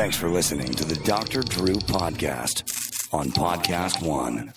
Thanks for listening to the Dr. Drew Podcast on Podcast One.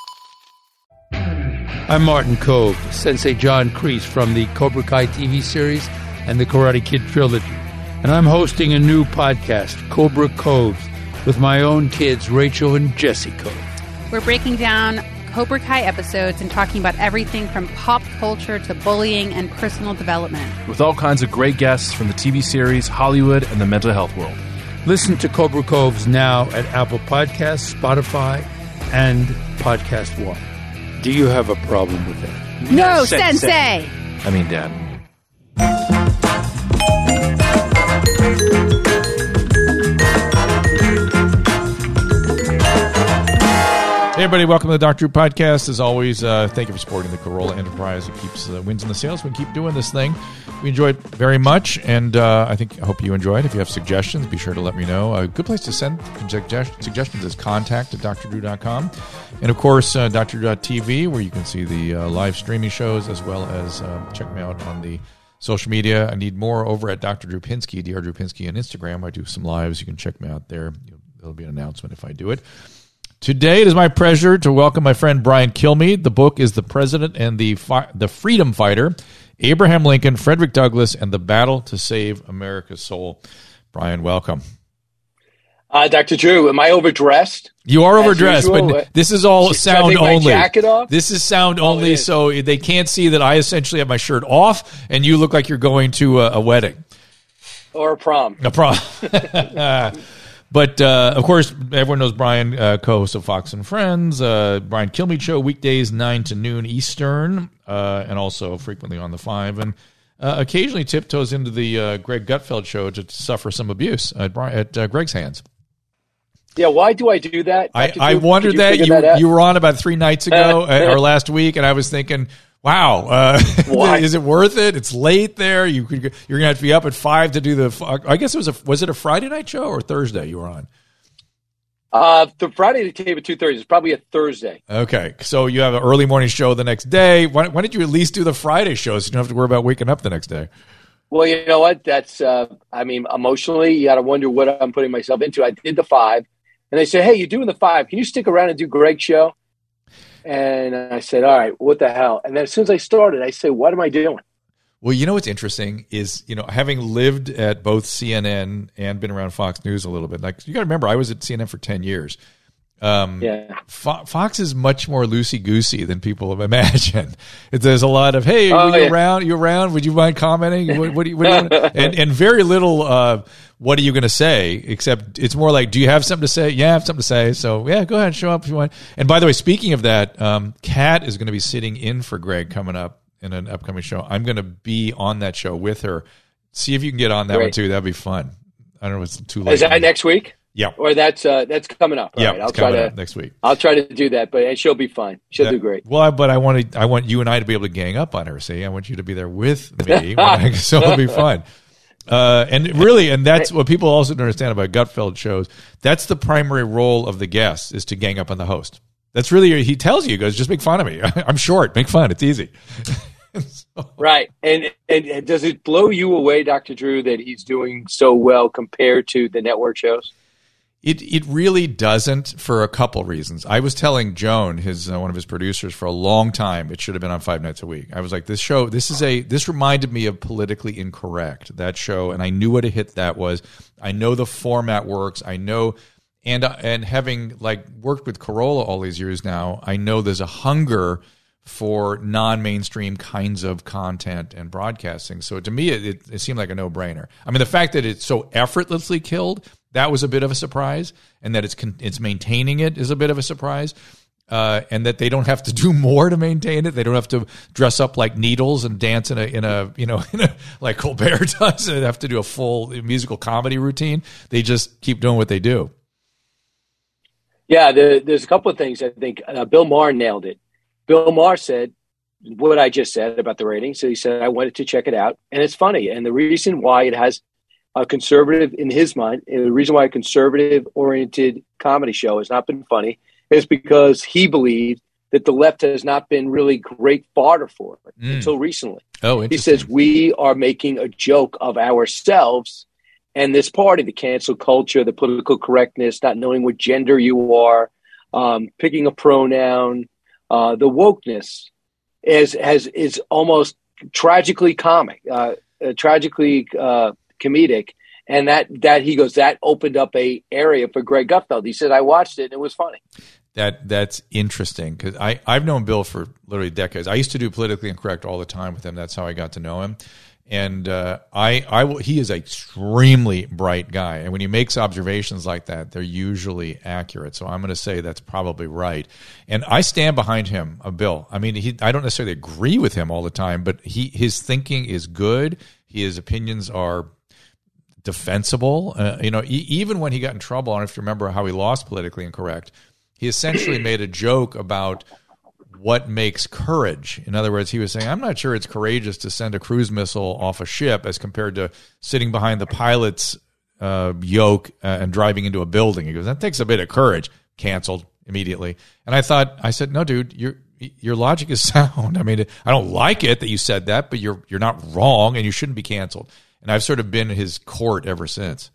I'm Martin Cove, Sensei John Kreese from the Cobra Kai TV series and the Karate Kid trilogy. And I'm hosting a new podcast, Cobra Cove, with my own kids, Rachel and Jesse Cove. We're breaking down Cobra Kai episodes and talking about everything from pop culture to bullying and personal development. With all kinds of great guests from the TV series, Hollywood, and the mental health world. Listen to Cobra Coves now at Apple Podcasts, Spotify, and Podcast One. Do you have a problem with that? No, Sensei! I mean, Dad. Hey everybody, welcome to the Dr. Drew Podcast. As always, thank you for supporting the Corolla Enterprise. It keeps the wins in the sales. We keep doing this thing. We enjoy it very much, and I hope you enjoy it. If you have suggestions, be sure to let me know. A good place to send suggestions is contact@drdrew.com. And of course, drdrew.tv, where you can see the live streaming shows, as well as check me out on the social media. I need more over at Dr. Drew Pinsky, Dr. Drew Pinsky on Instagram. I do some lives. You can check me out there. There'll be an announcement if I do it. Today, it is my pleasure to welcome my friend Brian Kilmeade. The book is The President and the Freedom Fighter, Abraham Lincoln, Frederick Douglass, and the Battle to Save America's Soul. Brian, welcome. Dr. Drew, am I overdressed? You are overdressed, but this is all sound only. This is sound only, so they can't see that I essentially have my shirt off, and you look like you're going to a wedding. Or a prom. A prom. But, of course, everyone knows Brian, co-host of Fox and Friends, Brian Kilmeade Show, weekdays 9 to noon Eastern, and also frequently on The Five, and occasionally tiptoes into the Greg Gutfeld Show to suffer some abuse at Greg's hands. Yeah, why do I do that? I wondered that. You were on about 3 nights ago or last week, and I was thinking, wow, is it worth it? It's late there. You're gonna have to be up at 5 to do the. I guess it was was it a Friday night show or Thursday you were on? The Friday night tape at 2:30 is probably a Thursday. Okay, so you have an early morning show the next day. Why did you at least do the Friday show so you don't have to worry about waking up the next day? Well, you know what? That's emotionally, you got to wonder what I'm putting myself into. I did the 5, and they said, "Hey, you're doing the 5. Can you stick around and do Greg's show?" And I said, all right, what the hell? And then as soon as I started, I said, what am I doing? Well, you know what's interesting is, having lived at both CNN and been around Fox News a little bit, like you got to remember, I was at CNN for 10 years. Fox is much more loosey-goosey than people have imagined. There's a lot of, hey, around? You around? Would you mind commenting? What do you and very little, what are you going to say? Except it's more like, do you have something to say? Yeah, I have something to say. So, yeah, go ahead and show up if you want. And by the way, speaking of that, Kat is going to be sitting in for Greg coming up in an upcoming show. I'm going to be on that show with her. See if you can get on that one, too. That'd be fun. I don't know if it's too late. Is that next week? Yeah, or that's coming up. Yeah, right. I'll try to next week. I'll try to do that, but she'll be fine. She'll do great. Well, but I want you and I to be able to gang up on her. See, I want you to be there with me, so it'll be fun. And that's what people also don't understand about Gutfeld shows. That's the primary role of the guest is to gang up on the host. That's really he tells you. He goes, just make fun of me. I'm short. Make fun. It's easy. Right, and does it blow you away, Dr. Drew, that he's doing so well compared to the network shows? It really doesn't for a couple reasons. I was telling Joan, one of his producers, for a long time, it should have been on 5 nights a week. I was like, this reminded me of Politically Incorrect, that show, and I knew what a hit that was. I know the format works. I know, and having worked with Corolla all these years now, I know there's a hunger for non-mainstream kinds of content and broadcasting. So to me, it seemed like a no-brainer. I mean, the fact that it's so effortlessly killed, that was a bit of a surprise, and that it's maintaining it is a bit of a surprise, and that they don't have to do more to maintain it. They don't have to dress up like Needles and dance in a like Colbert does. They have to do a full musical comedy routine. They just keep doing what they do. Yeah, there's a couple of things I think Bill Maher nailed it. Bill Maher said what I just said about the ratings. So he said, I wanted to check it out, and it's funny. And the reason why it has a conservative, in his mind, and the reason why a conservative-oriented comedy show has not been funny is because he believed that the left has not been really great fodder for it until recently. Oh, interesting. He says, we are making a joke of ourselves and this party, the cancel culture, the political correctness, not knowing what gender you are, picking a pronoun, the wokeness is almost tragically comic, comedic. And that he goes, that opened up a area for Greg Gutfeld. He said, I watched it and it was funny. That's interesting, because I've known Bill for literally decades. I used to do Politically Incorrect all the time with him. That's how I got to know him. And he is an extremely bright guy. And when he makes observations like that, they're usually accurate. So I'm going to say that's probably right. And I stand behind him, Bill. I mean, I don't necessarily agree with him all the time, but his thinking is good. His opinions are defensible. Even when he got in trouble, I don't know if you remember how he lost Politically Incorrect. He essentially made a joke about what makes courage. In other words, he was saying, I'm not sure it's courageous to send a cruise missile off a ship as compared to sitting behind the pilot's yoke and driving into a building. He goes, that takes a bit of courage. Canceled immediately. And I said, no, dude, your logic is sound. I mean, I don't like it that you said that, but you're not wrong and you shouldn't be canceled. And I've sort of been in his court ever since.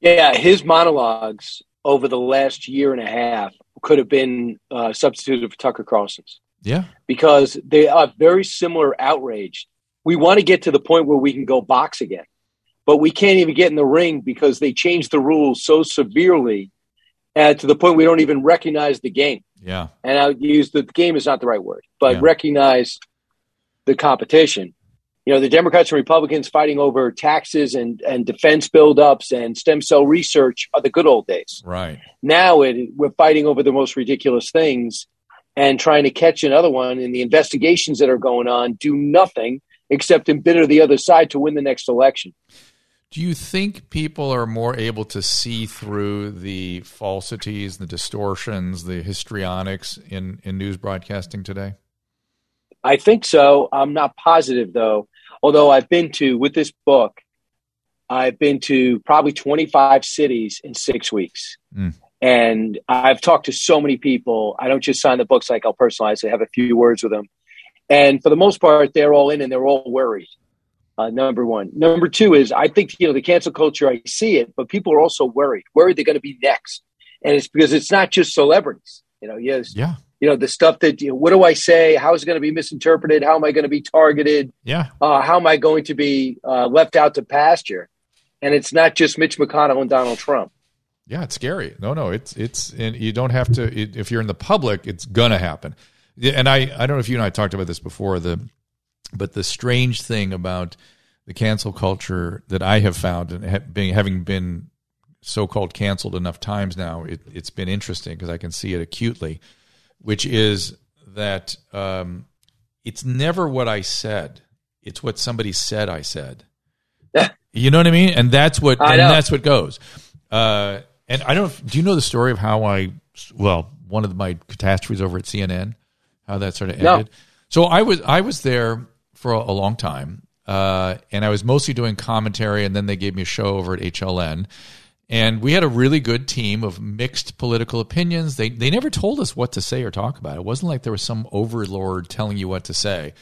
Yeah, his monologues over the last year and a half could have been substituted for Tucker Carlson's. Yeah. Because they are very similar outrage. We want to get to the point where we can go box again, but we can't even get in the ring because they changed the rules so severely to the point we don't even recognize the game. Yeah. And I would use the game is not the right word, but recognize the competition. You know, the Democrats and Republicans fighting over taxes and defense buildups and stem cell research are the good old days. Right. Now we're fighting over the most ridiculous things and trying to catch another one. And the investigations that are going on do nothing except embitter the other side to win the next election. Do you think people are more able to see through the falsities, the distortions, the histrionics in news broadcasting today? I think so. I'm not positive, though. Although with this book, I've been to probably 25 cities in 6 weeks. Mm. And I've talked to so many people. I don't just sign the books like I'll personalize it, have a few words with them. And for the most part, they're all in and they're all worried, number one. Number two is I think, the cancel culture, I see it, but people are also worried they're going to be next. And it's because it's not just celebrities. Yeah. The stuff that, what do I say? How is it going to be misinterpreted? How am I going to be targeted? Yeah. How am I going to be left out to pasture? And it's not just Mitch McConnell and Donald Trump. Yeah, it's scary. No, it's and you don't have to, if you're in the public, it's going to happen. And I don't know if you and I talked about this before, but the strange thing about the cancel culture that I have found, and having been so-called canceled enough times now, it's been interesting because I can see it acutely, which is that it's never what I said; it's what somebody said I said. You know what I mean? And that's what goes. And I don't. Do you know the story of how one of my catastrophes over at CNN, how that sort of ended? No. So I was there for a long time, and I was mostly doing commentary, and then they gave me a show over at HLN. And we had a really good team of mixed political opinions. They never told us what to say or talk about. It wasn't like there was some overlord telling you what to say.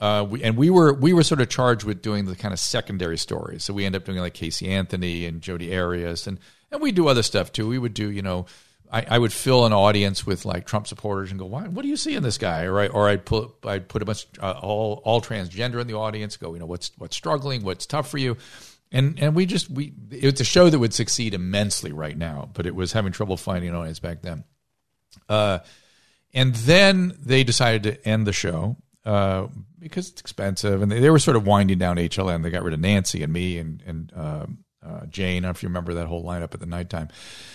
We were sort of charged with doing the kind of secondary stories. So we ended up doing like Casey Anthony and Jodi Arias, and we do other stuff too. We would do, I would fill an audience with like Trump supporters and go, why? What do you see in this guy? Or I'd put a bunch all transgender in the audience. Go, what's struggling, what's tough for you. And we it's a show that would succeed immensely right now, but it was having trouble finding an audience back then. And then they decided to end the show because it's expensive, and they were sort of winding down HLN. They got rid of Nancy and me and Jane. I don't know if you remember that whole lineup at the nighttime.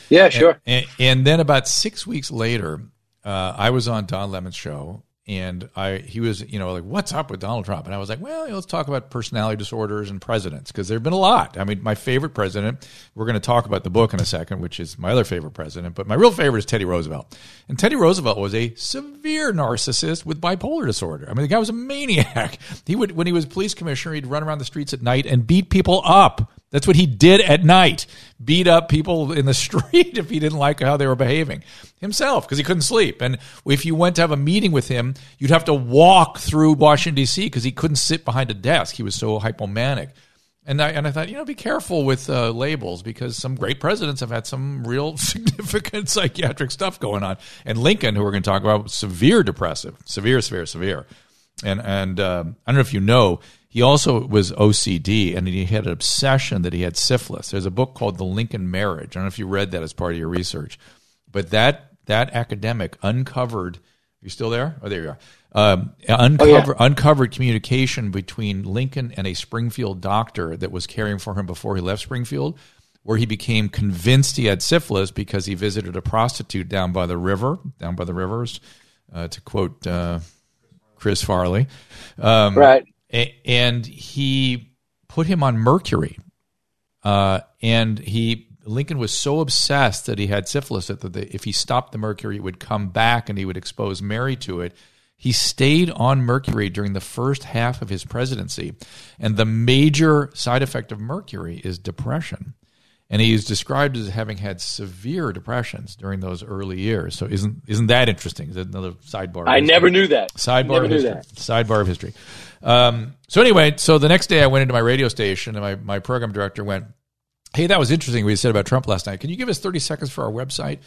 Yeah, sure. And then about 6 weeks later, I was on Don Lemon's show. And he was, like, what's up with Donald Trump? And I was like, well, let's talk about personality disorders and presidents, because there have been a lot. I mean, my favorite president, we're going to talk about the book in a second, which is my other favorite president, but my real favorite is Teddy Roosevelt. And Teddy Roosevelt was a severe narcissist with bipolar disorder. I mean, the guy was a maniac. He would, when he was police commissioner, he'd run around the streets at night and beat people up. That's what he did at night, beat up people in the street if he didn't like how they were behaving himself because he couldn't sleep. And if you went to have a meeting with him, you'd have to walk through Washington, D.C. because he couldn't sit behind a desk. He was so hypomanic. And I thought, be careful with labels, because some great presidents have had some real significant psychiatric stuff going on. And Lincoln, who we're going to talk about, was severe depressive, severe. And I don't know if you know, he also was OCD, and he had an obsession that he had syphilis. There's a book called The Lincoln Marriage. I don't know if you read that as part of your research. But that academic uncovered – you still there? Oh, there you are. Uncovered communication between Lincoln and a Springfield doctor that was caring for him before he left Springfield, where he became convinced he had syphilis because he visited a prostitute down by the rivers, to quote Chris Farley. Right. And he put him on mercury. Lincoln was so obsessed that he had syphilis that if he stopped the mercury, it would come back and he would expose Mary to it. He stayed on mercury during the first half of his presidency, and the major side effect of mercury is depression. And he is described as having had severe depressions during those early years. So isn't that interesting? Is that another sidebar? I never knew that. Sidebar of history. So the next day I went into my radio station, and my program director went, "Hey, that was interesting what you said about Trump last night. Can you give us 30 seconds for our website?"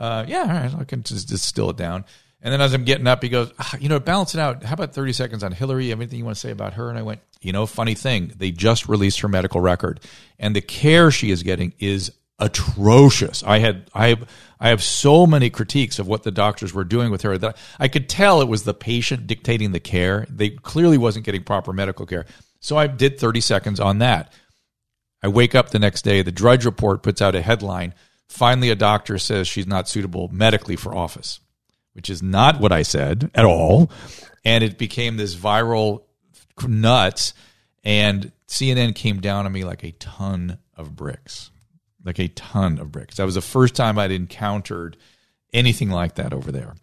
Yeah, all right, I can just distill it down. And then as I'm getting up, he goes, balance it out. How about 30 seconds on Hillary? Anything you want to say about her? And I went, funny thing, they just released her medical record, and the care she is getting is atrocious. I have so many critiques of what the doctors were doing with her that I could tell it was the patient dictating the care. They clearly wasn't getting proper medical care. So I did 30 seconds on that. I wake up the next day, the Drudge Report puts out a headline, "Finally a doctor says she's not suitable medically for office," which is not what I said at all. And it became this viral nuts. And CNN came down on me like a ton of bricks. That was the first time I'd encountered anything like that over there.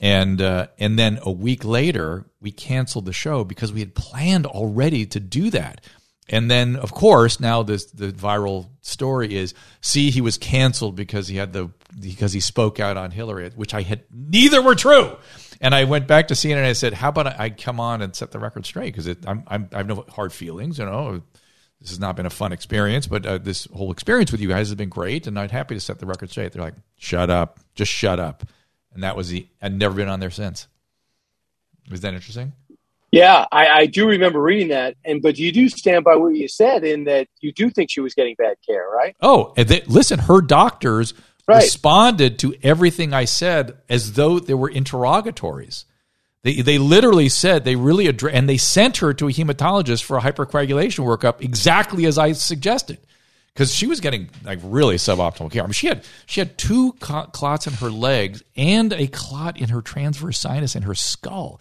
And then a week later, we canceled the show because we had planned already to do that. And then, of course, now the viral story is, he was canceled because he spoke out on Hillary, which I had neither were true. And I went back to CNN and I said, "How about I come on and set the record straight? Because I have no hard feelings. This has not been a fun experience, but this whole experience with you guys has been great, and I'm happy to set the record straight." They're like, "Shut up, just shut up." And that was I'd never been on there since. Was that interesting? Yeah, I do remember reading that, but you do stand by what you said in that you do think she was getting bad care, right? Oh, and her doctors responded to everything I said as though there were interrogatories. They literally said and they sent her to a hematologist for a hypercoagulation workup exactly as I suggested, because she was getting really suboptimal care. I mean, she had two clots in her legs and a clot in her transverse sinus in her skull.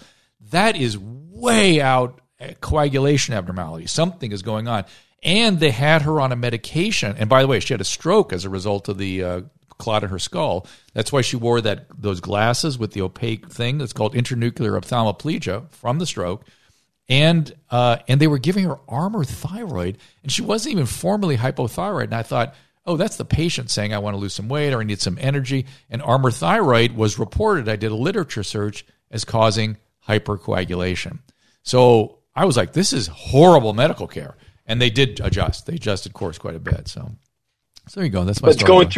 That is way out coagulation abnormality. Something is going on. And they had her on a medication. And by the way, she had a stroke as a result of the clot in her skull. That's why she wore those glasses with the opaque thing that's called internuclear ophthalmoplegia from the stroke. And they were giving her armor thyroid. And she wasn't even formally hypothyroid. And I thought, oh, that's the patient saying, "I want to lose some weight," or "I need some energy." And armor thyroid was reported, I did a literature search, as causing hypercoagulation. So I was like, this is horrible medical care. And they did adjust. They adjusted course quite a bit. So there you go. That's my story. But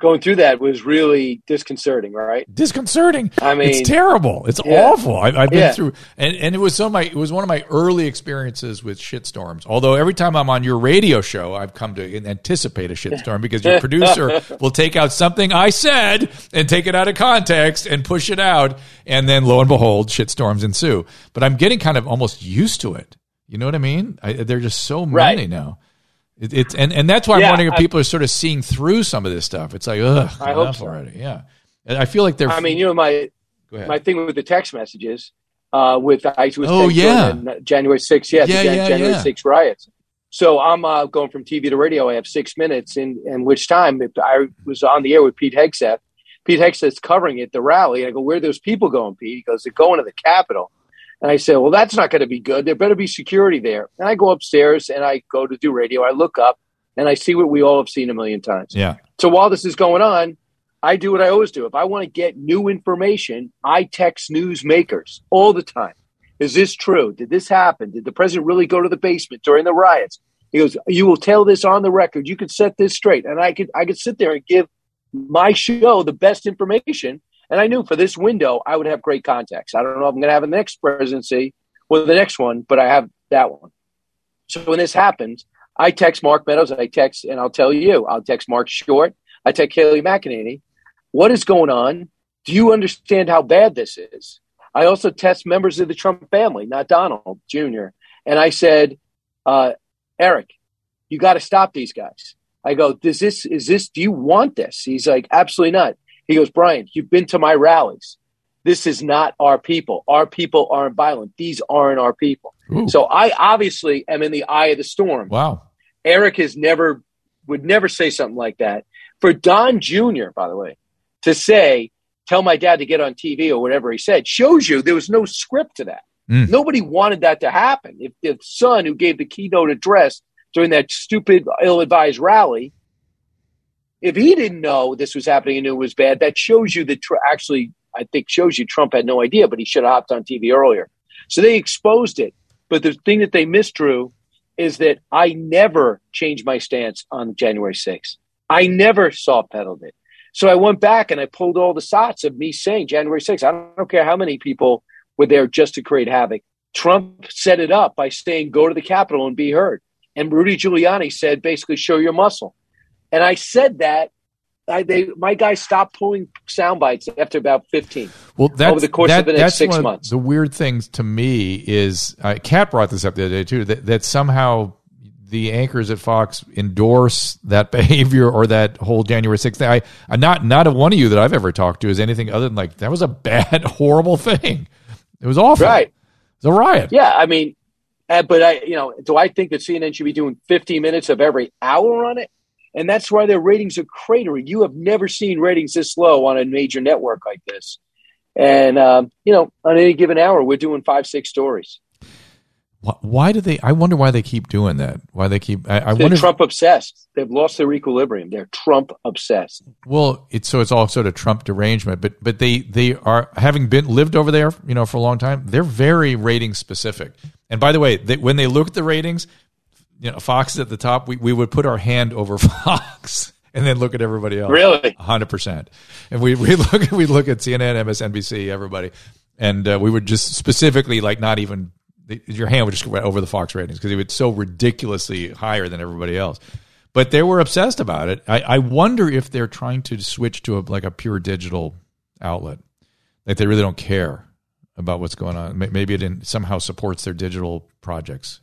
going through that was really disconcerting, right? Disconcerting. I mean, it's terrible. It's awful. I've been through, and it was one of my early experiences with shitstorms. Although every time I'm on your radio show, I've come to anticipate a shitstorm because your producer will take out something I said and take it out of context and push it out, and then lo and behold, shitstorms ensue. But I'm getting kind of almost used to it. You know what I mean? There are just so many now. It's and that's why I'm wondering if people are sort of seeing through some of this stuff. It's like, ugh, I hope so. Already. Yeah, and I feel like they're. I mean, my thing with the text messages with ICE was January 6th, January 6th riots. So I'm going from TV to radio. I have 6 minutes, in which time I was on the air with Pete Hegseth. Pete Hegseth's covering it, the rally. And I go, "Where are those people going, Pete?" He goes, "They're going to the Capitol." And I said, "Well, that's not going to be good. There better be security there." And I go upstairs and I go to do radio. I look up and I see what we all have seen a million times. Yeah. So while this is going on, I do what I always do. If I want to get new information, I text newsmakers all the time. Is this true? Did this happen? Did the president really go to the basement during the riots? He goes, you will tell this on the record. You can set this straight. And I could sit there and give my show the best information. And I knew for this window, I would have great contacts. I don't know if I'm going to have the next presidency or the next one, but I have that one. So when this happens, I text Mark Meadows. And I'll tell you, I'll text Mark Short. I text Haley McEnany. What is going on? Do you understand how bad this is? I also text members of the Trump family, not Donald Jr. And I said, Eric, you got to stop these guys. I go, do you want this? He's like, absolutely not. He goes, Brian, you've been to my rallies. This is not our people. Our people aren't violent. These aren't our people. Ooh. So I obviously am in the eye of the storm. Wow. Eric would never say something like that. For Don Jr., by the way, to say, tell my dad to get on TV or whatever he said, shows you there was no script to that. Mm. Nobody wanted that to happen. If the son who gave the keynote address during that stupid, ill-advised rally, if he didn't know this was happening and knew it was bad, that shows you that shows you Trump had no idea, but he should have hopped on TV earlier. So they exposed it. But the thing that they missed, Drew, is that I never changed my stance on January 6th. I never soft pedaled it. So I went back and I pulled all the sots of me saying January 6th. I don't care how many people were there just to create havoc. Trump set it up by saying, go to the Capitol and be heard. And Rudy Giuliani said, basically, show your muscle. And I said that. My guy stopped pulling sound bites after about 15. Well, over the course of the next 6 months. The weird things to me is, Kat brought this up the other day too, that somehow the anchors at Fox endorse that behavior or that whole January 6th thing. Not one of you that I've ever talked to is anything other than like, that was a bad, horrible thing. It was awful. Right. It was a riot. Yeah, I mean, but do I think that CNN should be doing 50 minutes of every hour on it? And that's why their ratings are cratering. You have never seen ratings this low on a major network like this. And, on any given hour, we're doing 5-6 stories. Why do they – I wonder why they keep doing that. They're Trump-obsessed. They've lost their equilibrium. They're Trump-obsessed. Well, it's all sort of Trump derangement. But they are – having lived over there, for a long time, they're very rating-specific. And by the way, when they look at the ratings – Fox is at the top. We would put our hand over Fox and then look at everybody else. Really? 100%. And we look at CNN, MSNBC, everybody. And we would just specifically like not even – your hand would just go over the Fox ratings because it was so ridiculously higher than everybody else. But they were obsessed about it. I wonder if they're trying to switch to a pure digital outlet. Like they really don't care about what's going on. Maybe it somehow supports their digital projects,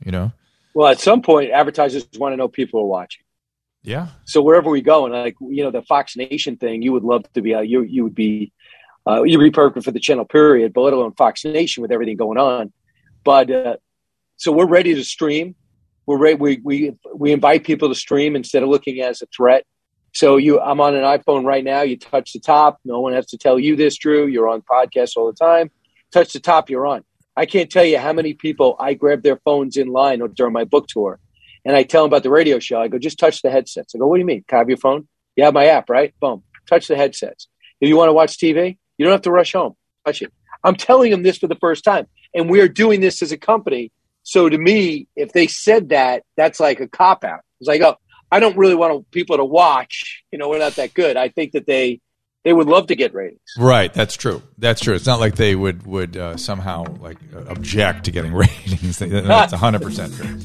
Well, at some point, advertisers want to know people are watching. Yeah. So wherever we go, and the Fox Nation thing, you would love to be you'd be perfect for the channel period, but let alone Fox Nation with everything going on. But so we're ready to stream. We're ready. We invite people to stream instead of looking as a threat. So I'm on an iPhone right now. You touch the top. No one has to tell you this, Drew. You're on podcasts all the time. Touch the top. You're on. I can't tell you how many people I grab their phones in line or during my book tour, and I tell them about the radio show. I go, just touch the headsets. I go, what do you mean? Can I have your phone? You have my app, right? Boom. Touch the headsets. If you want to watch TV, you don't have to rush home. Touch it. I'm telling them this for the first time, and we're doing this as a company. So to me, if they said that, that's like a cop-out. It's like, oh, I don't really want people to watch. We're not that good. I think that they would love to get ratings. Right. That's true. It's not like they would somehow object to getting ratings. That's 100% true.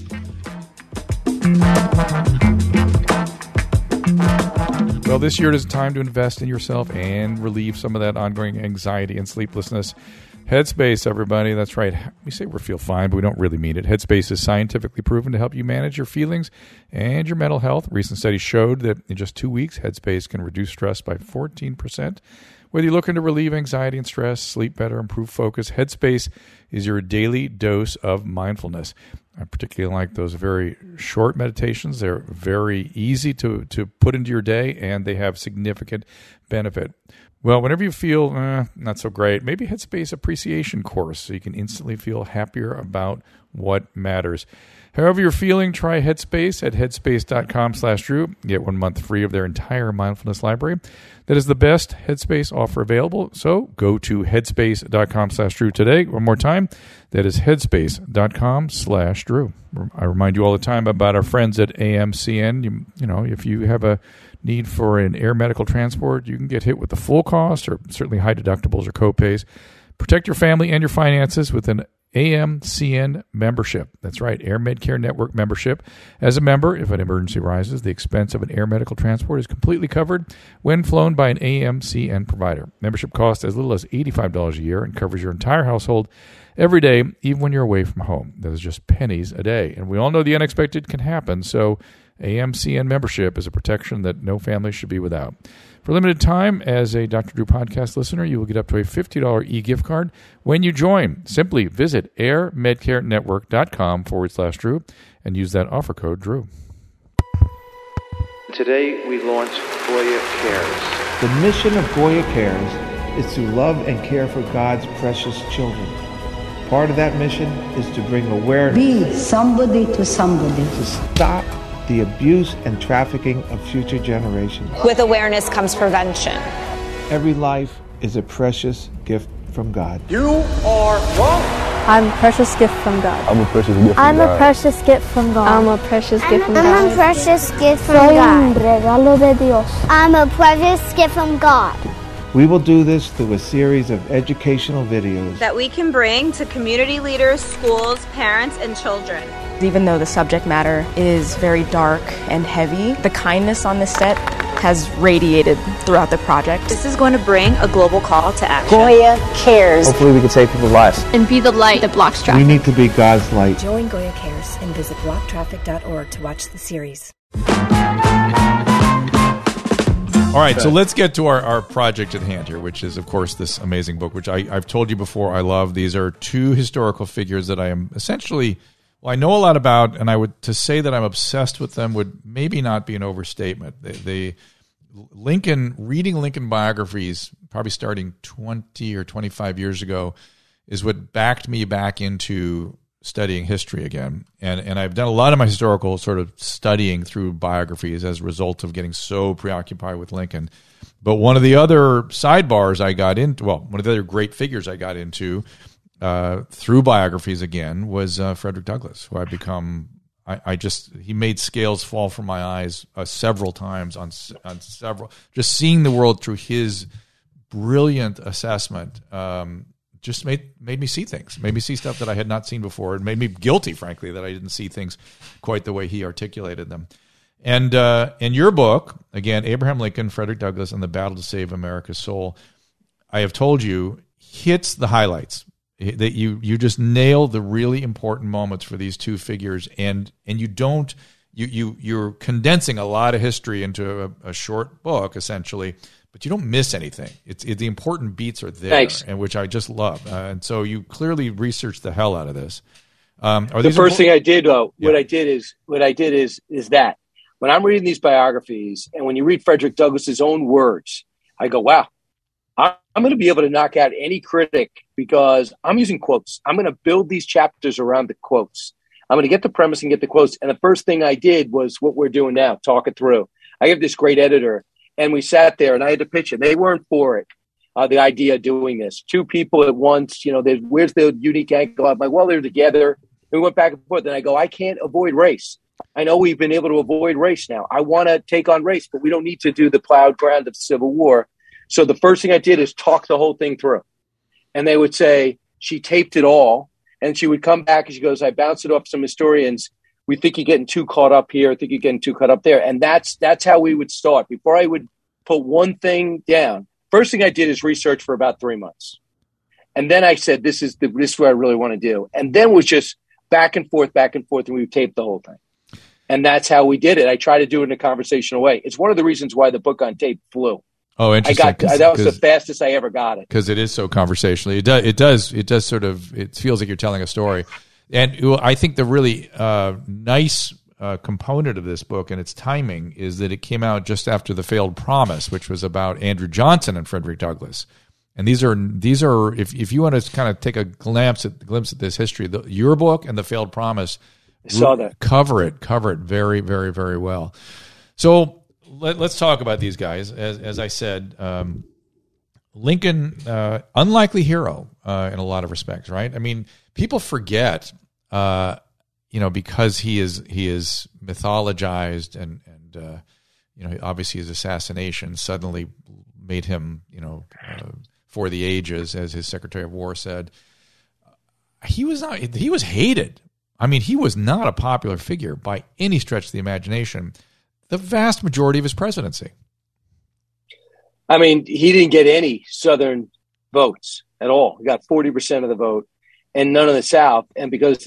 Well, this year it is time to invest in yourself and relieve some of that ongoing anxiety and sleeplessness. Headspace, everybody. That's right. We say we feel fine, but we don't really mean it. Headspace is scientifically proven to help you manage your feelings and your mental health. Recent studies showed that in just 2 weeks, Headspace can reduce stress by 14%. Whether you're looking to relieve anxiety and stress, sleep better, improve focus, Headspace is your daily dose of mindfulness. I particularly like those very short meditations. They're very easy to put into your day, and they have significant benefit. Well, whenever you feel not so great, maybe Headspace Appreciation Course so you can instantly feel happier about what matters. However you're feeling, try Headspace at headspace.com/Drew. Get 1 month free of their entire mindfulness library. That is the best Headspace offer available. So go to headspace.com/Drew today. One more time, that is headspace.com/Drew. I remind you all the time about our friends at AMCN. You know, if you have a need for an air medical transport, you can get hit with the full cost or certainly high deductibles or copays. Protect your family and your finances with an AMCN membership. That's right, Air Medcare Network membership. As a member, if an emergency arises, the expense of an air medical transport is completely covered when flown by an AMCN provider. Membership costs as little as $85 a year and covers your entire household every day, even when you're away from home. That is just pennies a day. And we all know the unexpected can happen, so AMCN membership is a protection that no family should be without. For a limited time, as a Dr. Drew podcast listener, you will get up to a $50 e-gift card when you join. Simply visit airmedcarenetwork.com/Drew and use that offer code Drew. Today, we launch Goya Cares. The mission of Goya Cares is to love and care for God's precious children. Part of that mission is to bring awareness. Be somebody to somebody. To stop the abuse and trafficking of future generations. With awareness comes prevention. Every life is a precious gift from God. You are what? I'm a precious gift from God. I'm a precious gift from God. I'm a precious gift from God. I'm a precious gift from God. I'm a precious gift from God. Soy un regalo de Dios. I'm a precious gift from God. We will do this through a series of educational videos that we can bring to community leaders, schools, parents, and children. Even though the subject matter is very dark and heavy, the kindness on this set has radiated throughout the project. This is going to bring a global call to action. Goya Cares. Hopefully we can save people's lives. And be the light that blocks traffic. We need to be God's light. Join Goya Cares and visit blocktraffic.org to watch the series. All right, so let's get to our project at hand here, which is, of course, this amazing book, which I've told you before I love. These are two historical figures that I am essentially... Well, I know a lot about, and I would to say that I'm obsessed with them would maybe not be an overstatement. The Lincoln, reading Lincoln biographies, probably starting 20 or 25 years ago, is what backed me back into studying history again. And I've done a lot of my historical sort of studying through biographies as a result of getting so preoccupied with Lincoln. But one of the other sidebars I got into, well, one of the other great figures I got into through biographies again was Frederick Douglass, who he made scales fall from my eyes several times on several, just seeing the world through his brilliant assessment just made me see things, made me see stuff that I had not seen before. It made me guilty, frankly, that I didn't see things quite the way he articulated them. And in your book, again, Abraham Lincoln, Frederick Douglass, and the Battle to Save America's Soul, I have told you, hits the highlights. That you just nail the really important moments for these two figures, and you're condensing a lot of history into a short book essentially, but you don't miss anything. It's the important beats are there, thanks. And which I just love. And so you clearly researched the hell out of this. The first thing I did, is that when I'm reading these biographies, and when you read Frederick Douglass's own words, I go, wow. I'm going to be able to knock out any critic because I'm using quotes. I'm going to build these chapters around the quotes. I'm going to get the premise and get the quotes. And the first thing I did was what we're doing now, talk it through. I have this great editor, and we sat there, and I had to pitch it. They weren't for it, the idea of doing this. Two people at once, you know, where's the unique angle? I'm like, well, they're together. And we went back and forth. And I go, I can't avoid race. I know we've been able to avoid race now. I want to take on race, but we don't need to do the plowed ground of Civil War. So the first thing I did is talk the whole thing through. And they would say, she taped it all. And she would come back and she goes, I bounced it off some historians. We think you're getting too caught up here. I think you're getting too caught up there. And that's how we would start. Before I would put one thing down, first thing I did is research for about 3 months. And then I said, this is what I really want to do. And then it was just back and forth, and we would tape the whole thing. And that's how we did it. I try to do it in a conversational way. It's one of the reasons why the book on tape flew. Oh, interesting! That was the fastest I ever got it because it is so conversational. It does sort of. It feels like you're telling a story, and I think the really nice component of this book and its timing is that it came out just after The Failed Promise, which was about Andrew Johnson and Frederick Douglass. And these are if you want to kind of take a glimpse at this history, your book and The Failed Promise cover it very, very, very well. So let's talk about these guys. As I said, Lincoln, unlikely hero in a lot of respects, right? I mean, people forget, because he is mythologized and obviously his assassination suddenly made him, for the ages, as his Secretary of War said. He was hated. I mean, he was not a popular figure by any stretch of the imagination, the vast majority of his presidency. I mean, he didn't get any Southern votes at all. He got 40% of the vote and none of the South. And because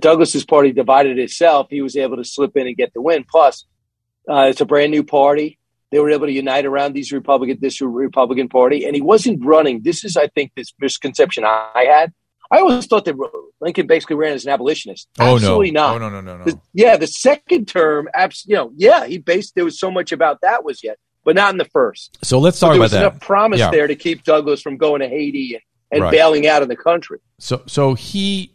Douglass's party divided itself, he was able to slip in and get the win. Plus, it's a brand new party. They were able to unite around this Republican Party. And he wasn't running. This is, I think, this misconception I had. I always thought that Lincoln basically ran as an abolitionist. Absolutely not. No. The second term, there was so much about that was yet, but not in the first. So let's talk about that. There was enough promise there to keep Douglass from going to Haiti and bailing out of the country. So he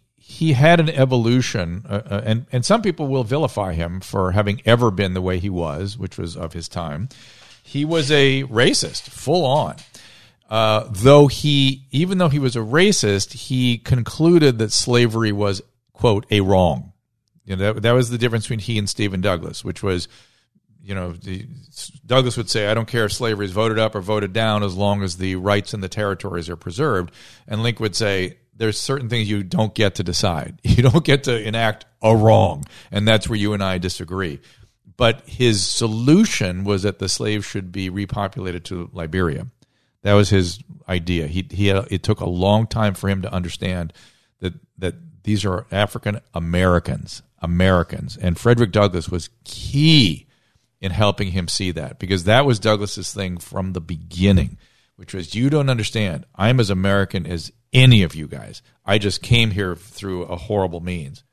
had an evolution, and some people will vilify him for having ever been the way he was, which was of his time. He was a racist, full on. Even though he was a racist, he concluded that slavery was, quote, a wrong. That was the difference between he and Stephen Douglas, which was, Douglas would say, I don't care if slavery is voted up or voted down as long as the rights in the territories are preserved. And Lincoln would say, there's certain things you don't get to decide. You don't get to enact a wrong. And that's where you and I disagree. But his solution was that the slaves should be repopulated to Liberia. That was his idea. It took a long time for him to understand that these are African Americans, and Frederick Douglass was key in helping him see that, because that was Douglass's thing from the beginning, which was, you don't understand. I'm as American as any of you guys. I just came here through a horrible means.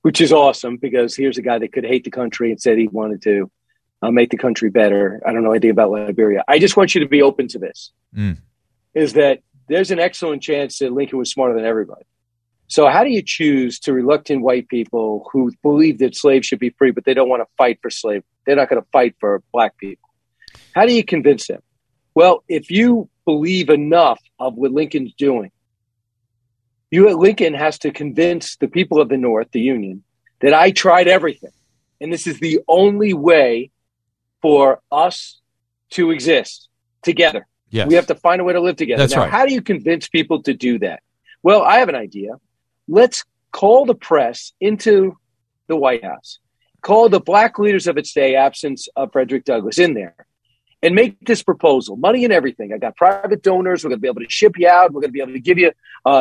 Which is awesome, because here's a guy that could hate the country and said he wanted to make the country better. I don't know anything about Liberia. I just want you to be open to this, is that there's an excellent chance that Lincoln was smarter than everybody. So how do you choose to reluctant white people who believe that slaves should be free, but they don't want to fight for slavery? They're not going to fight for black people. How do you convince them? Well, if you believe enough of what Lincoln's doing, Lincoln has to convince the people of the North, the Union, that I tried everything, and this is the only way for us to exist together. Yes. We have to find a way to live together. That's right. How do you convince people to do that? Well, I have an idea. Let's call the press into the White House, call the black leaders of its day, absence of Frederick Douglass, in there, and make this proposal, money and everything. I got private donors. We're going to be able to ship you out. We're going to be able to give you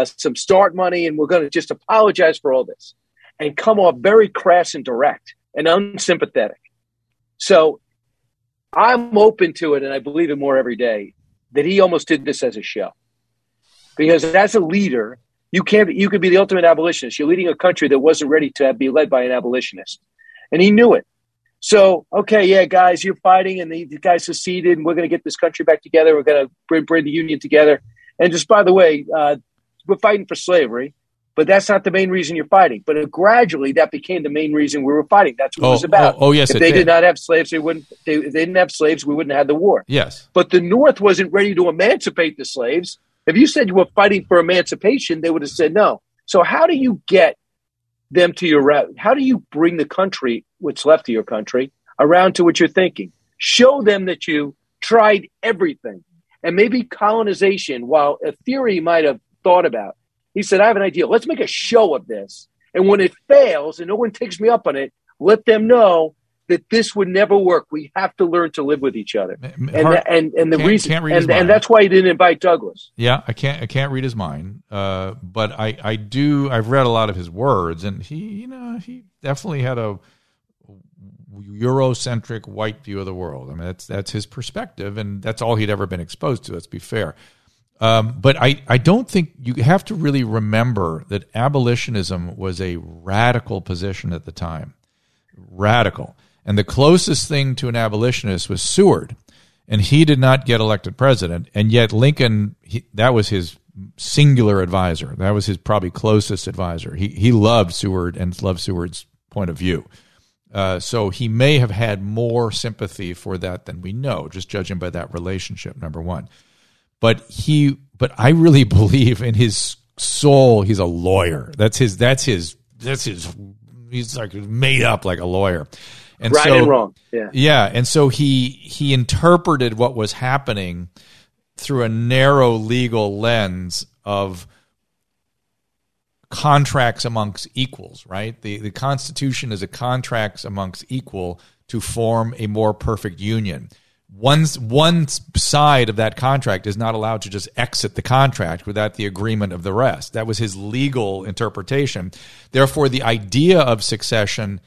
some start money, and we're going to just apologize for all this and come off very crass and direct and unsympathetic. So I'm open to it, and I believe it more every day, that he almost did this as a show. Because as a leader, you could be the ultimate abolitionist. You're leading a country that wasn't ready to be led by an abolitionist. And he knew it. So, okay, yeah, guys, you're fighting, and the guys seceded, and we're going to get this country back together. We're going to bring the Union together. And just by the way, we're fighting for slavery, but that's not the main reason you're fighting. But gradually, that became the main reason we were fighting. That's what it was about. Yes, if they did not have slaves, if they didn't have slaves, we wouldn't have the war. Yes. But the North wasn't ready to emancipate the slaves. If you said you were fighting for emancipation, they would have said no. So how do you get them to your route? How do you bring the country, what's left of your country, around to what you're thinking? Show them that you tried everything. And maybe colonization, while a theory might have thought about, he said, I have an idea. Let's make a show of this. And when it fails and no one takes me up on it, let them know that this would never work. We have to learn to live with each other. And that's why he didn't invite Douglass. Yeah, I can't read his mind. But I've read a lot of his words, and he definitely had a Eurocentric white view of the world. I mean, that's his perspective, and that's all he'd ever been exposed to, let's be fair. But I don't think you have to really remember that abolitionism was a radical position at the time. Radical. And the closest thing to an abolitionist was Seward. And he did not get elected president. And yet Lincoln, that was his singular advisor. That was his probably closest advisor. He loved Seward and loved Seward's point of view. So he may have had more sympathy for that than we know, just judging by that relationship, number one. But I really believe in his soul, he's a lawyer. That's his he's like made up like a lawyer. And right so, and wrong. Yeah. Yeah. And so he interpreted what was happening through a narrow legal lens of contracts amongst equals, right? The Constitution is a contract amongst equal to form a more perfect union. One side of that contract is not allowed to just exit the contract without the agreement of the rest. That was his legal interpretation. Therefore, the idea of succession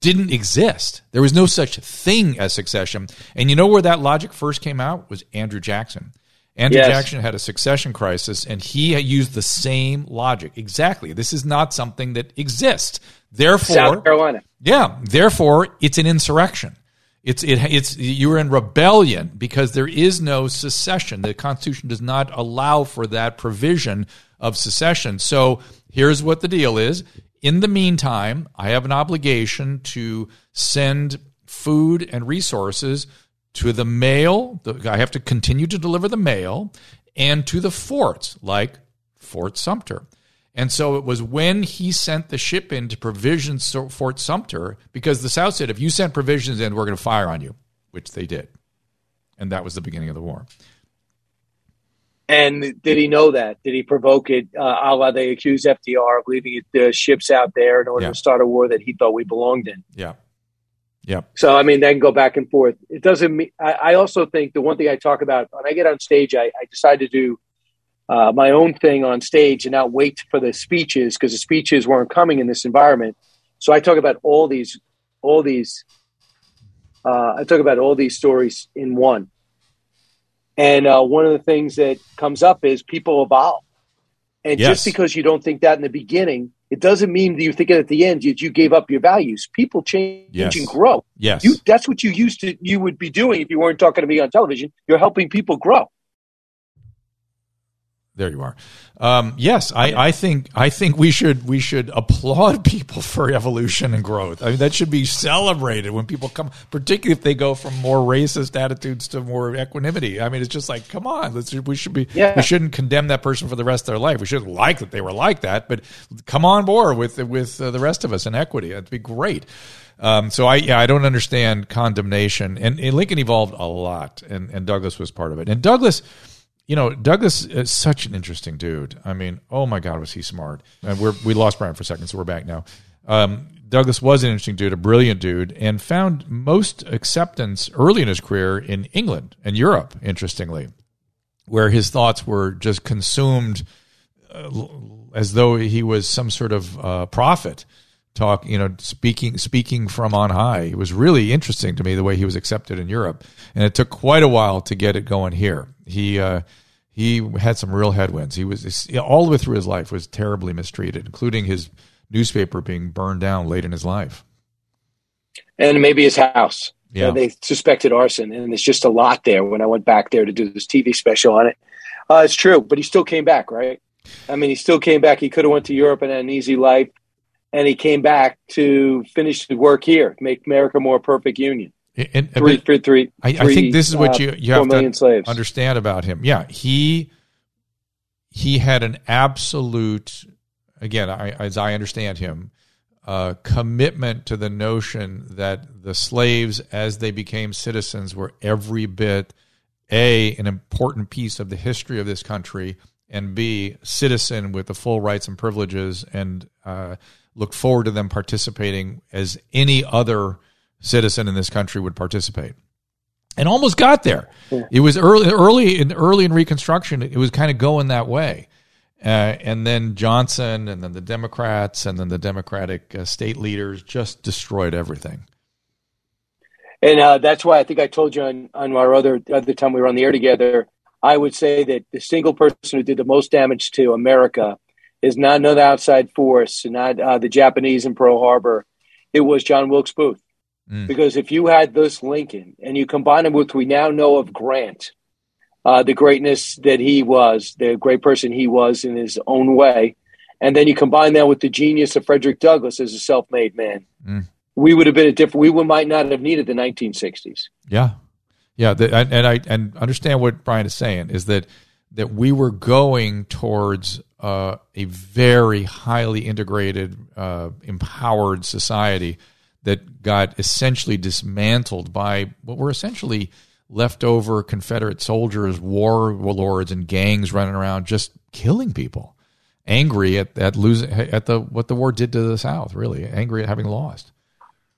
didn't exist. There was no such thing as succession. And you know where that logic first came out? Was Andrew Jackson. Andrew Jackson had a succession crisis, and he used the same logic. Exactly. This is not something that exists. Therefore, South Carolina. Yeah. Therefore, it's an insurrection. It's you're in rebellion because there is no secession. The Constitution does not allow for that provision of secession. So here's what the deal is. In the meantime, I have an obligation to send food and resources to the mail. I have to continue to deliver the mail and to the forts, like Fort Sumter. And so it was when he sent the ship in to provision Fort Sumter, because the South said, if you sent provisions in, we're going to fire on you, which they did. And that was the beginning of the war. And did he know that? Did he provoke it? A la they accused FDR of leaving the ships out there in order to start a war that he thought we belonged in. Yeah. Yeah. So, I mean, they can go back and forth. It doesn't mean, I also think the one thing I talk about when I get on stage, I decide to do my own thing on stage and not wait for the speeches, because the speeches weren't coming in this environment. So I talk about all these stories in one. And one of the things that comes up is people evolve. And just because you don't think that in the beginning, it doesn't mean that you think at the end you gave up your values. People change and grow. Yes. That's what you would be doing if you weren't talking to me on television. You're helping people grow. There you are. I think we should applaud people for evolution and growth. I mean, that should be celebrated when people come, particularly if they go from more racist attitudes to more equanimity. I mean, it's just like, come on, we shouldn't condemn that person for the rest of their life. We shouldn't like that they were like that, but come on board with the rest of us in equity. That'd be great. So I don't understand condemnation. And Lincoln evolved a lot, and Douglass was part of it. And Douglass is such an interesting dude. I mean, oh my God, was he smart? And we lost Brian for a second, so we're back now. Douglass was an interesting dude, a brilliant dude, and found most acceptance early in his career in England and Europe, interestingly, where his thoughts were just consumed as though he was some sort of prophet. Speaking from on high. It was really interesting to me the way he was accepted in Europe, and it took quite a while to get it going here. He had some real headwinds. He was all the way through his life was terribly mistreated, including his newspaper being burned down late in his life, and maybe his house. Yeah, they suspected arson, and there's just a lot there. When I went back there to do this TV special on it, it's true. But he still came back, right? I mean, he still came back. He could have went to Europe and had an easy life. And he came back to finish the work here, make America more perfect union. I think this is what you have to understand about him. Yeah, he had an absolute, again, as I understand him, commitment to the notion that the slaves, as they became citizens, were every bit, A, an important piece of the history of this country, and B, citizen with the full rights and privileges, and look forward to them participating as any other citizen in this country would participate, and almost got there. Yeah. It was early in Reconstruction. It was kind of going that way. And then Johnson, and then the Democrats, and then the Democratic state leaders just destroyed everything. And that's why I think I told you on our other time we were on the air together, I would say that the single person who did the most damage to America is not another outside force, not the Japanese in Pearl Harbor. It was John Wilkes Booth. Because if you had this Lincoln and you combine him with, we now know of Grant, the greatness that he was, the great person he was in his own way. And then you combine that with the genius of Frederick Douglass as a self-made man. We would have been a different, we might not have needed the 1960s. Yeah. Yeah. I understand what Brian is saying is that we were going towards a very highly integrated, empowered society that got essentially dismantled by what were essentially leftover Confederate soldiers, warlords, and gangs running around just killing people, angry at what the war did to the South. Really angry at having lost.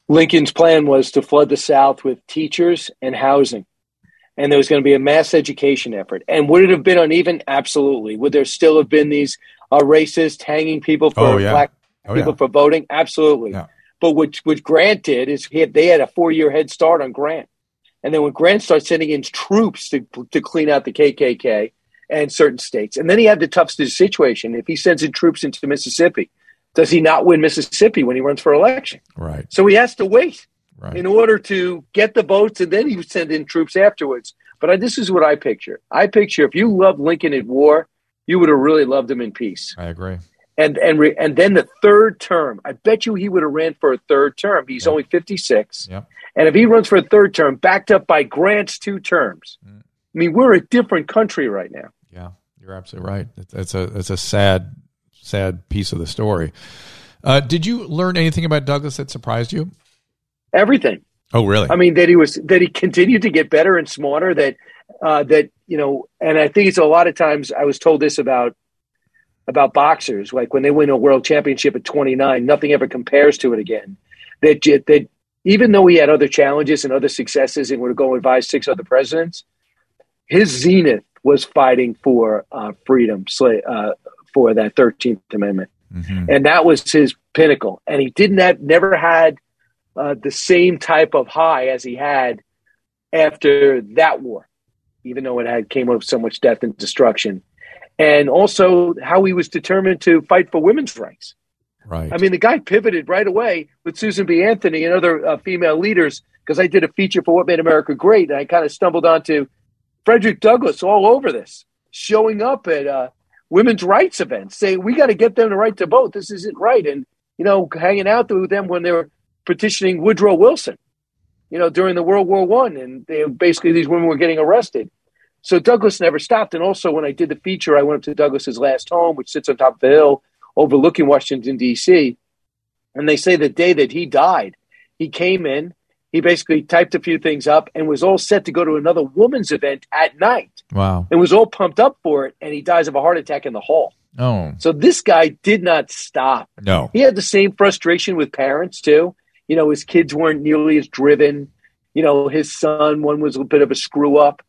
Lincoln's plan was to flood the South with teachers and housing, and there was going to be a mass education effort. And would it have been uneven? Absolutely. Would there still have been these racists hanging people for black people for voting? Absolutely. Yeah. But what Grant did is they had a 4-year head start on Grant. And then when Grant started sending in troops to clean out the KKK and certain states, and then he had the tough situation. If he sends in troops into Mississippi, does he not win Mississippi when he runs for election? Right. So he has to wait in order to get the votes, and then he would send in troops afterwards. But this is what I picture. I picture if you loved Lincoln at war, you would have really loved him in peace. I agree. And then the third term, I bet you he would have ran for a third term. He's only 56. Yeah. And if he runs for a third term, backed up by Grant's 2 terms, I mean, we're a different country right now. Yeah, you're absolutely right. It's a sad, sad piece of the story. Did you learn anything about Douglass that surprised you? Everything. Oh, really? I mean, that he continued to get better and smarter, and I think it's a lot of times I was told this about boxers, like when they win a world championship at 29, nothing ever compares to it again. That even though he had other challenges and other successes and would go advise 6 other presidents, his zenith was fighting for freedom, for that 13th Amendment. Mm-hmm. And that was his pinnacle. And he never had the same type of high as he had after that war, even though it came with so much death and destruction. And also how he was determined to fight for women's rights. Right. I mean, the guy pivoted right away with Susan B. Anthony and other female leaders, because I did a feature for What Made America Great, and I kind of stumbled onto Frederick Douglass all over this, showing up at women's rights events, saying, we got to get them the right to vote. This isn't right. And, hanging out with them when they were petitioning Woodrow Wilson, during the World War I, and basically these women were getting arrested. So Douglass never stopped. And also when I did the feature, I went up to Douglass's last home, which sits on top of the hill overlooking Washington, D.C. And they say the day that he died, he came in, he basically typed a few things up and was all set to go to another woman's event at night. Wow. And was all pumped up for it. And he dies of a heart attack in the hall. Oh. So this guy did not stop. No. He had the same frustration with parents too. His kids weren't nearly as driven. His son, one was a bit of a screw up.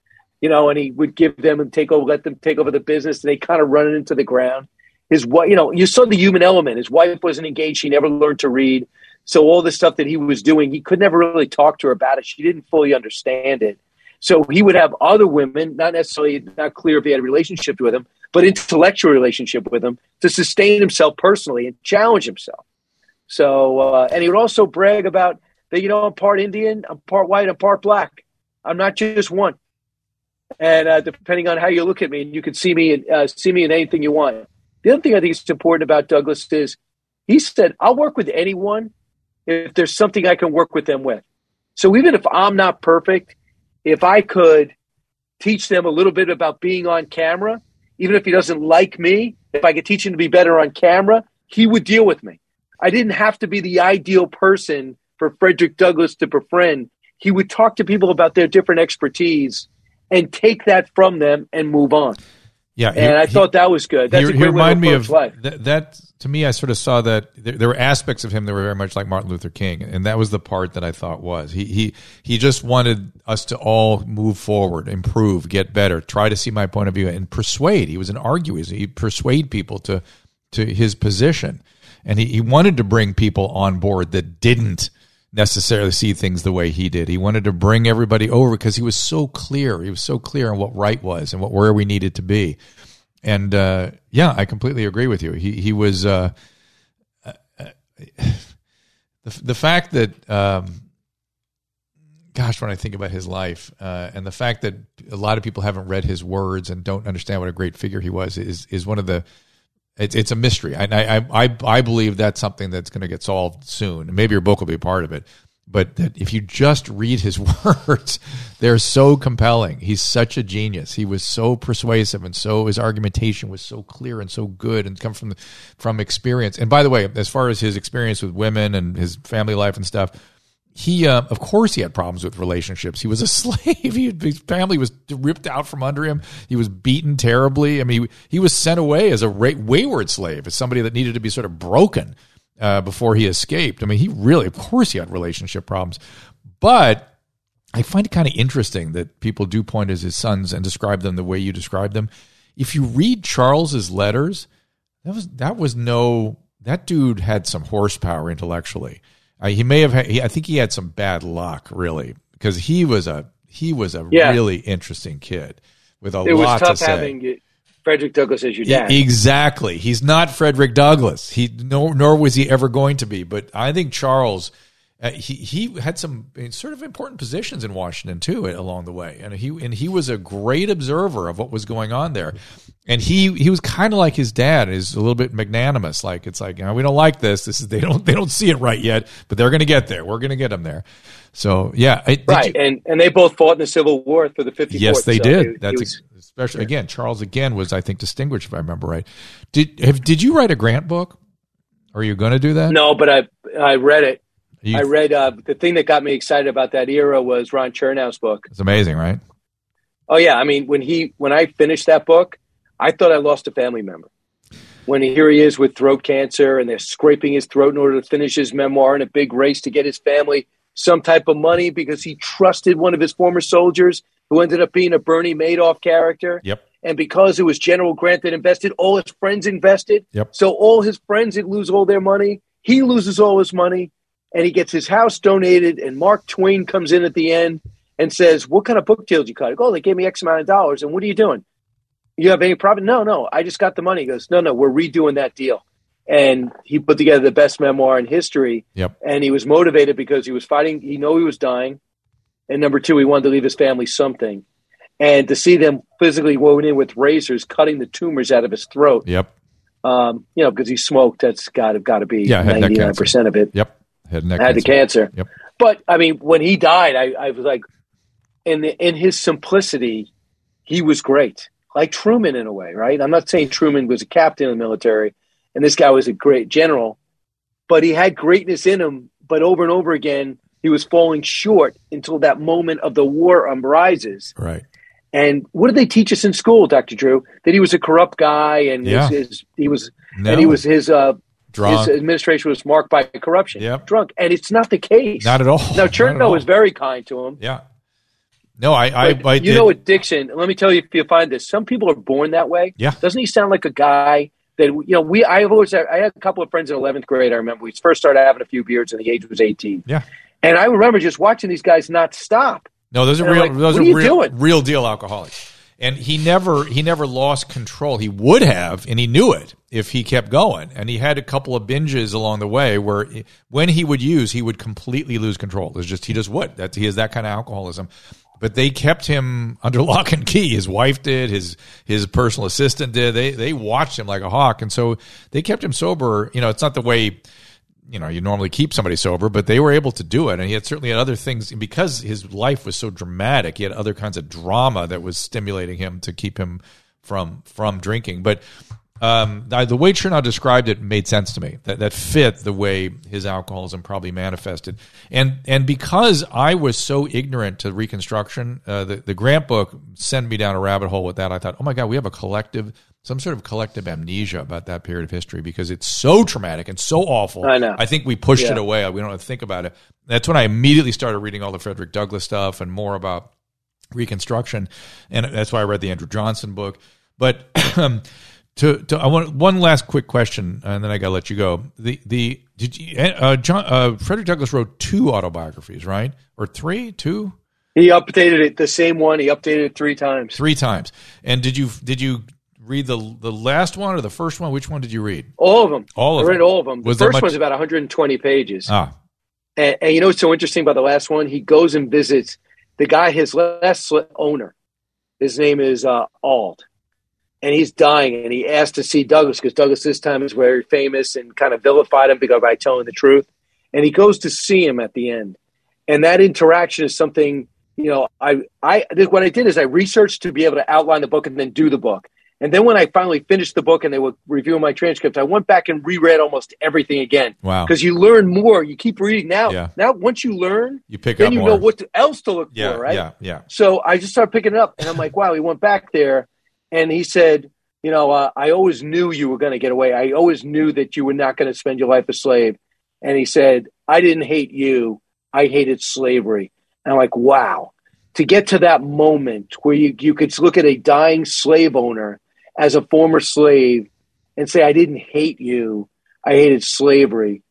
And he would give them and let them take over the business. And they kind of run it into the ground. His wife, you saw the human element. His wife wasn't engaged. She never learned to read. So all the stuff that he was doing, he could never really talk to her about it. She didn't fully understand it. So he would have other women, not clear if he had a relationship with them, but intellectual relationship with them to sustain himself personally and challenge himself. So, and he would also brag about that, I'm part Indian, I'm part white, I'm part black. I'm not just one. And depending on how you look at me, you can see me in anything you want. The other thing I think is important about Douglass is he said, I'll work with anyone if there's something I can work with them with. So even if I'm not perfect, if I could teach them a little bit about being on camera, even if he doesn't like me, if I could teach him to be better on camera, he would deal with me. I didn't have to be the ideal person for Frederick Douglass to befriend. He would talk to people about their different expertise and take that from them and move on. Yeah, and I thought that was good. That's a great way to approach life. That to me, I sort of saw that there were aspects of him that were very much like Martin Luther King, and that was the part that I thought was he just wanted us to all move forward, improve, get better, try to see my point of view, and persuade. He was an arguer. He persuaded people to his position, and he wanted to bring people on board that didn't necessarily see things the way he did. He wanted to bring everybody over because he was so clear. He was so clear on what right was and what where we needed to be. And yeah, I completely agree with you. He was the fact that gosh, when I think about his life and the fact that a lot of people haven't read his words and don't understand what a great figure he was is one of the. It's a mystery. I believe that's something that's going to get solved soon. Maybe your book will be part of it. But that if you just read his words, they're so compelling. He's such a genius. He was so persuasive, and so his argumentation was so clear and so good, and come from experience. And by the way, as far as his experience with women and his family life and stuff, he of course he had problems with relationships. He was a slave. His family was ripped out from under him. He was beaten terribly. I mean, he was sent away as a wayward slave, as somebody that needed to be sort of broken before he escaped. I mean, he really, of course, he had relationship problems. But I find it kind of interesting that people do point as his sons and describe them the way you describe them. If you read Charles's letters, that dude had some horsepower intellectually. He may have. I think he had some bad luck, really, because he was a really interesting kid with a lot to say. It was tough having Frederick Douglass as your dad. Exactly. He's not Frederick Douglass. Nor was he ever going to be. But I think Charles, he had some sort of important positions in Washington too along the way, and he was a great observer of what was going on there, and he was kind of like his dad, is a little bit magnanimous, like it's like, you know, we don't like this. This is they don't see it right yet, but they're going to get there. We're going to get them there. So yeah, and they both fought in the Civil War for the 54th. Yes, they did. Especially again, Charles again was, I think, distinguished, if I remember right. Did you write a Grant book? Are you going to do that? No, but I read it. I read the thing that got me excited about that era was Ron Chernow's book. It's amazing, right? Oh yeah, I mean when I finished that book, I thought I lost a family member. When here he is with throat cancer, and they're scraping his throat in order to finish his memoir in a big race to get his family some type of money because he trusted one of his former soldiers who ended up being a Bernie Madoff character. Yep. And because it was General Grant that invested, all his friends invested. Yep. So all his friends would lose all their money. He loses all his money. And he gets his house donated, and Mark Twain comes in at the end and says, what kind of book deal did you cut? I go, oh, they gave me X amount of dollars. And what are you doing? You have any profit? No, I just got the money. He goes, no, we're redoing that deal. And he put together the best memoir in history. Yep. And he was motivated because he was fighting. He knew he was dying. And number two, he wanted to leave his family something. And to see them physically woven in with razors, cutting the tumors out of his throat. Yep. You know, because he smoked, that's got to be 99% of it. Yep. Had the cancer. Yep. But I mean, when he died, I was like, in his simplicity, he was great. Like Truman in a way, right? I'm not saying Truman was a captain in the military and this guy was a great general, but he had greatness in him. But over and over again, he was falling short until that moment of the war rises. Right. And what did they teach us in school, Dr. Drew? That he was a corrupt guy and his administration was marked by corruption, yep. Drunk. And it's not the case. Not at all. Now, Chernow was very kind to him. Yeah. No, I did. You know, addiction, let me tell you, if you find this, some people are born that way. Yeah. Doesn't he sound like a guy that, you know, I had a couple of friends in 11th grade. I remember we first started having a few beards and the age was 18. Yeah. And I remember just watching these guys not stop. No, those are real deal alcoholics. And he never lost control. He would have, and he knew it if he kept going. And he had a couple of binges along the way where when he would use, he would completely lose control. It's just, he just would. He has that kind of alcoholism. But they kept him under lock and key. His wife did. His personal assistant did. They watched him like a hawk. And so they kept him sober. You know, it's not the way, you know, you normally keep somebody sober, but they were able to do it. And he had certainly had other things. And because his life was so dramatic, he had other kinds of drama that was stimulating him to keep him from drinking. But the way Chernow described it made sense to me. That fit the way his alcoholism probably manifested. And because I was so ignorant to Reconstruction, the Grant book sent me down a rabbit hole with that. I thought, oh my God, we have some sort of collective amnesia about that period of history because it's so traumatic and so awful. I know. I think we pushed it away. We don't have to think about it. That's when I immediately started reading all the Frederick Douglass stuff and more about Reconstruction. And that's why I read the Andrew Johnson book. But I want one last quick question, and then I got to let you go. Frederick Douglass wrote 2 autobiographies, right? Or 3, 2? He updated it, the same one. He updated it 3 times. 3 times. And did you read the last one or the first one? Which one did you read? All of them. I read all of them. The first one's about 120 pages. Ah. And you know what's so interesting about the last one? He goes and visits the guy, his last owner. His name is Ald. And he's dying, and he asked to see Douglass because Douglass this time is very famous and kind of vilified him because by telling the truth. And he goes to see him at the end. And that interaction is something, you know, what I did is I researched to be able to outline the book and then do the book. And then when I finally finished the book and they were reviewing my transcripts, I went back and reread almost everything again. Wow. Because you learn more. You keep reading now. Yeah. Now, once you learn, you pick up more. Know what else to look for, right? Yeah, yeah. So I just started picking it up. And I'm like, wow, he went back there. And he said, you know, I always knew you were going to get away. I always knew that you were not going to spend your life a slave. And he said, I didn't hate you. I hated slavery. And I'm like, wow. To get to that moment where you could look at a dying slave owner as a former slave and say, I didn't hate you. I hated slavery.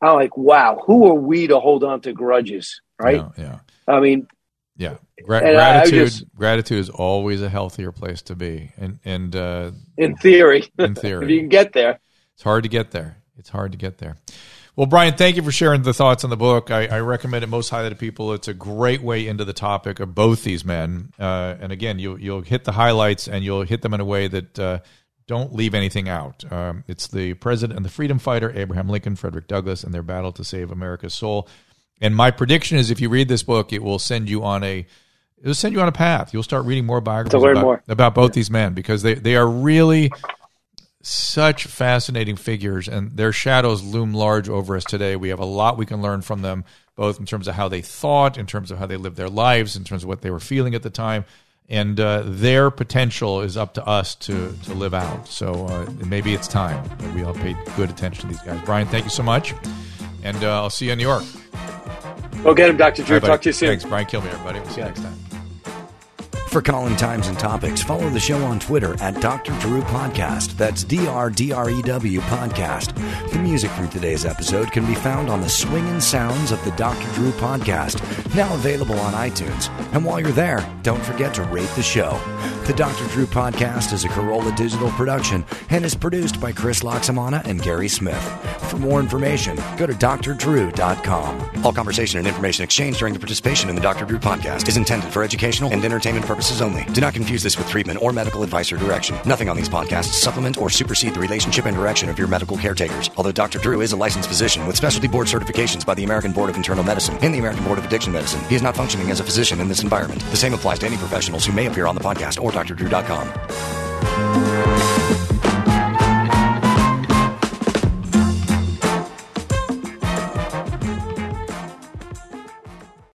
I'm like, wow, who are we to hold on to grudges, right? Yeah. I mean, yeah. Gratitude is always a healthier place to be, and in theory, if you can get there, it's hard to get there. Well, Brian, thank you for sharing the thoughts on the book. I recommend it most highly to people. It's a great way into the topic of both these men, and again, you'll hit the highlights and you'll hit them in a way that don't leave anything out. It's The President and the Freedom Fighter, Abraham Lincoln, Frederick Douglass, and their battle to save America's soul. And my prediction is, if you read this book, it will send you on a path. You'll start reading more biographies about both these men, because they are really such fascinating figures, and their shadows loom large over us today. We have a lot we can learn from them, both in terms of how they thought, in terms of how they lived their lives, in terms of what they were feeling at the time. And their potential is up to us to live out. So maybe it's time that we all paid good attention to these guys. Brian, thank you so much. And I'll see you in New York. Go get him, Dr. Drew. Right, talk to you soon. Thanks, Brian Kilmeade, everybody. We'll see you next time. For calling times and topics, follow the show on Twitter at Dr. Drew Podcast. That's D-R-D-R-E-W Podcast. The music from today's episode can be found on the swinging sounds of the Dr. Drew Podcast, now available on iTunes. And while you're there, don't forget to rate the show. The Dr. Drew Podcast is a Corolla Digital production and is produced by Chris Loxamana and Gary Smith. For more information, go to drdrew.com. All conversation and information exchanged during the participation in the Dr. Drew Podcast is intended for educational and entertainment purposes only. Do not confuse this with treatment or medical advice or direction. Nothing on these podcasts supplement or supersede the relationship and direction of your medical caretakers. Although Dr. Drew is a licensed physician with specialty board certifications by the American Board of Internal Medicine and the American Board of Addiction Medicine, he is not functioning as a physician in this environment. The same applies to any professionals who may appear on the podcast or drdrew.com.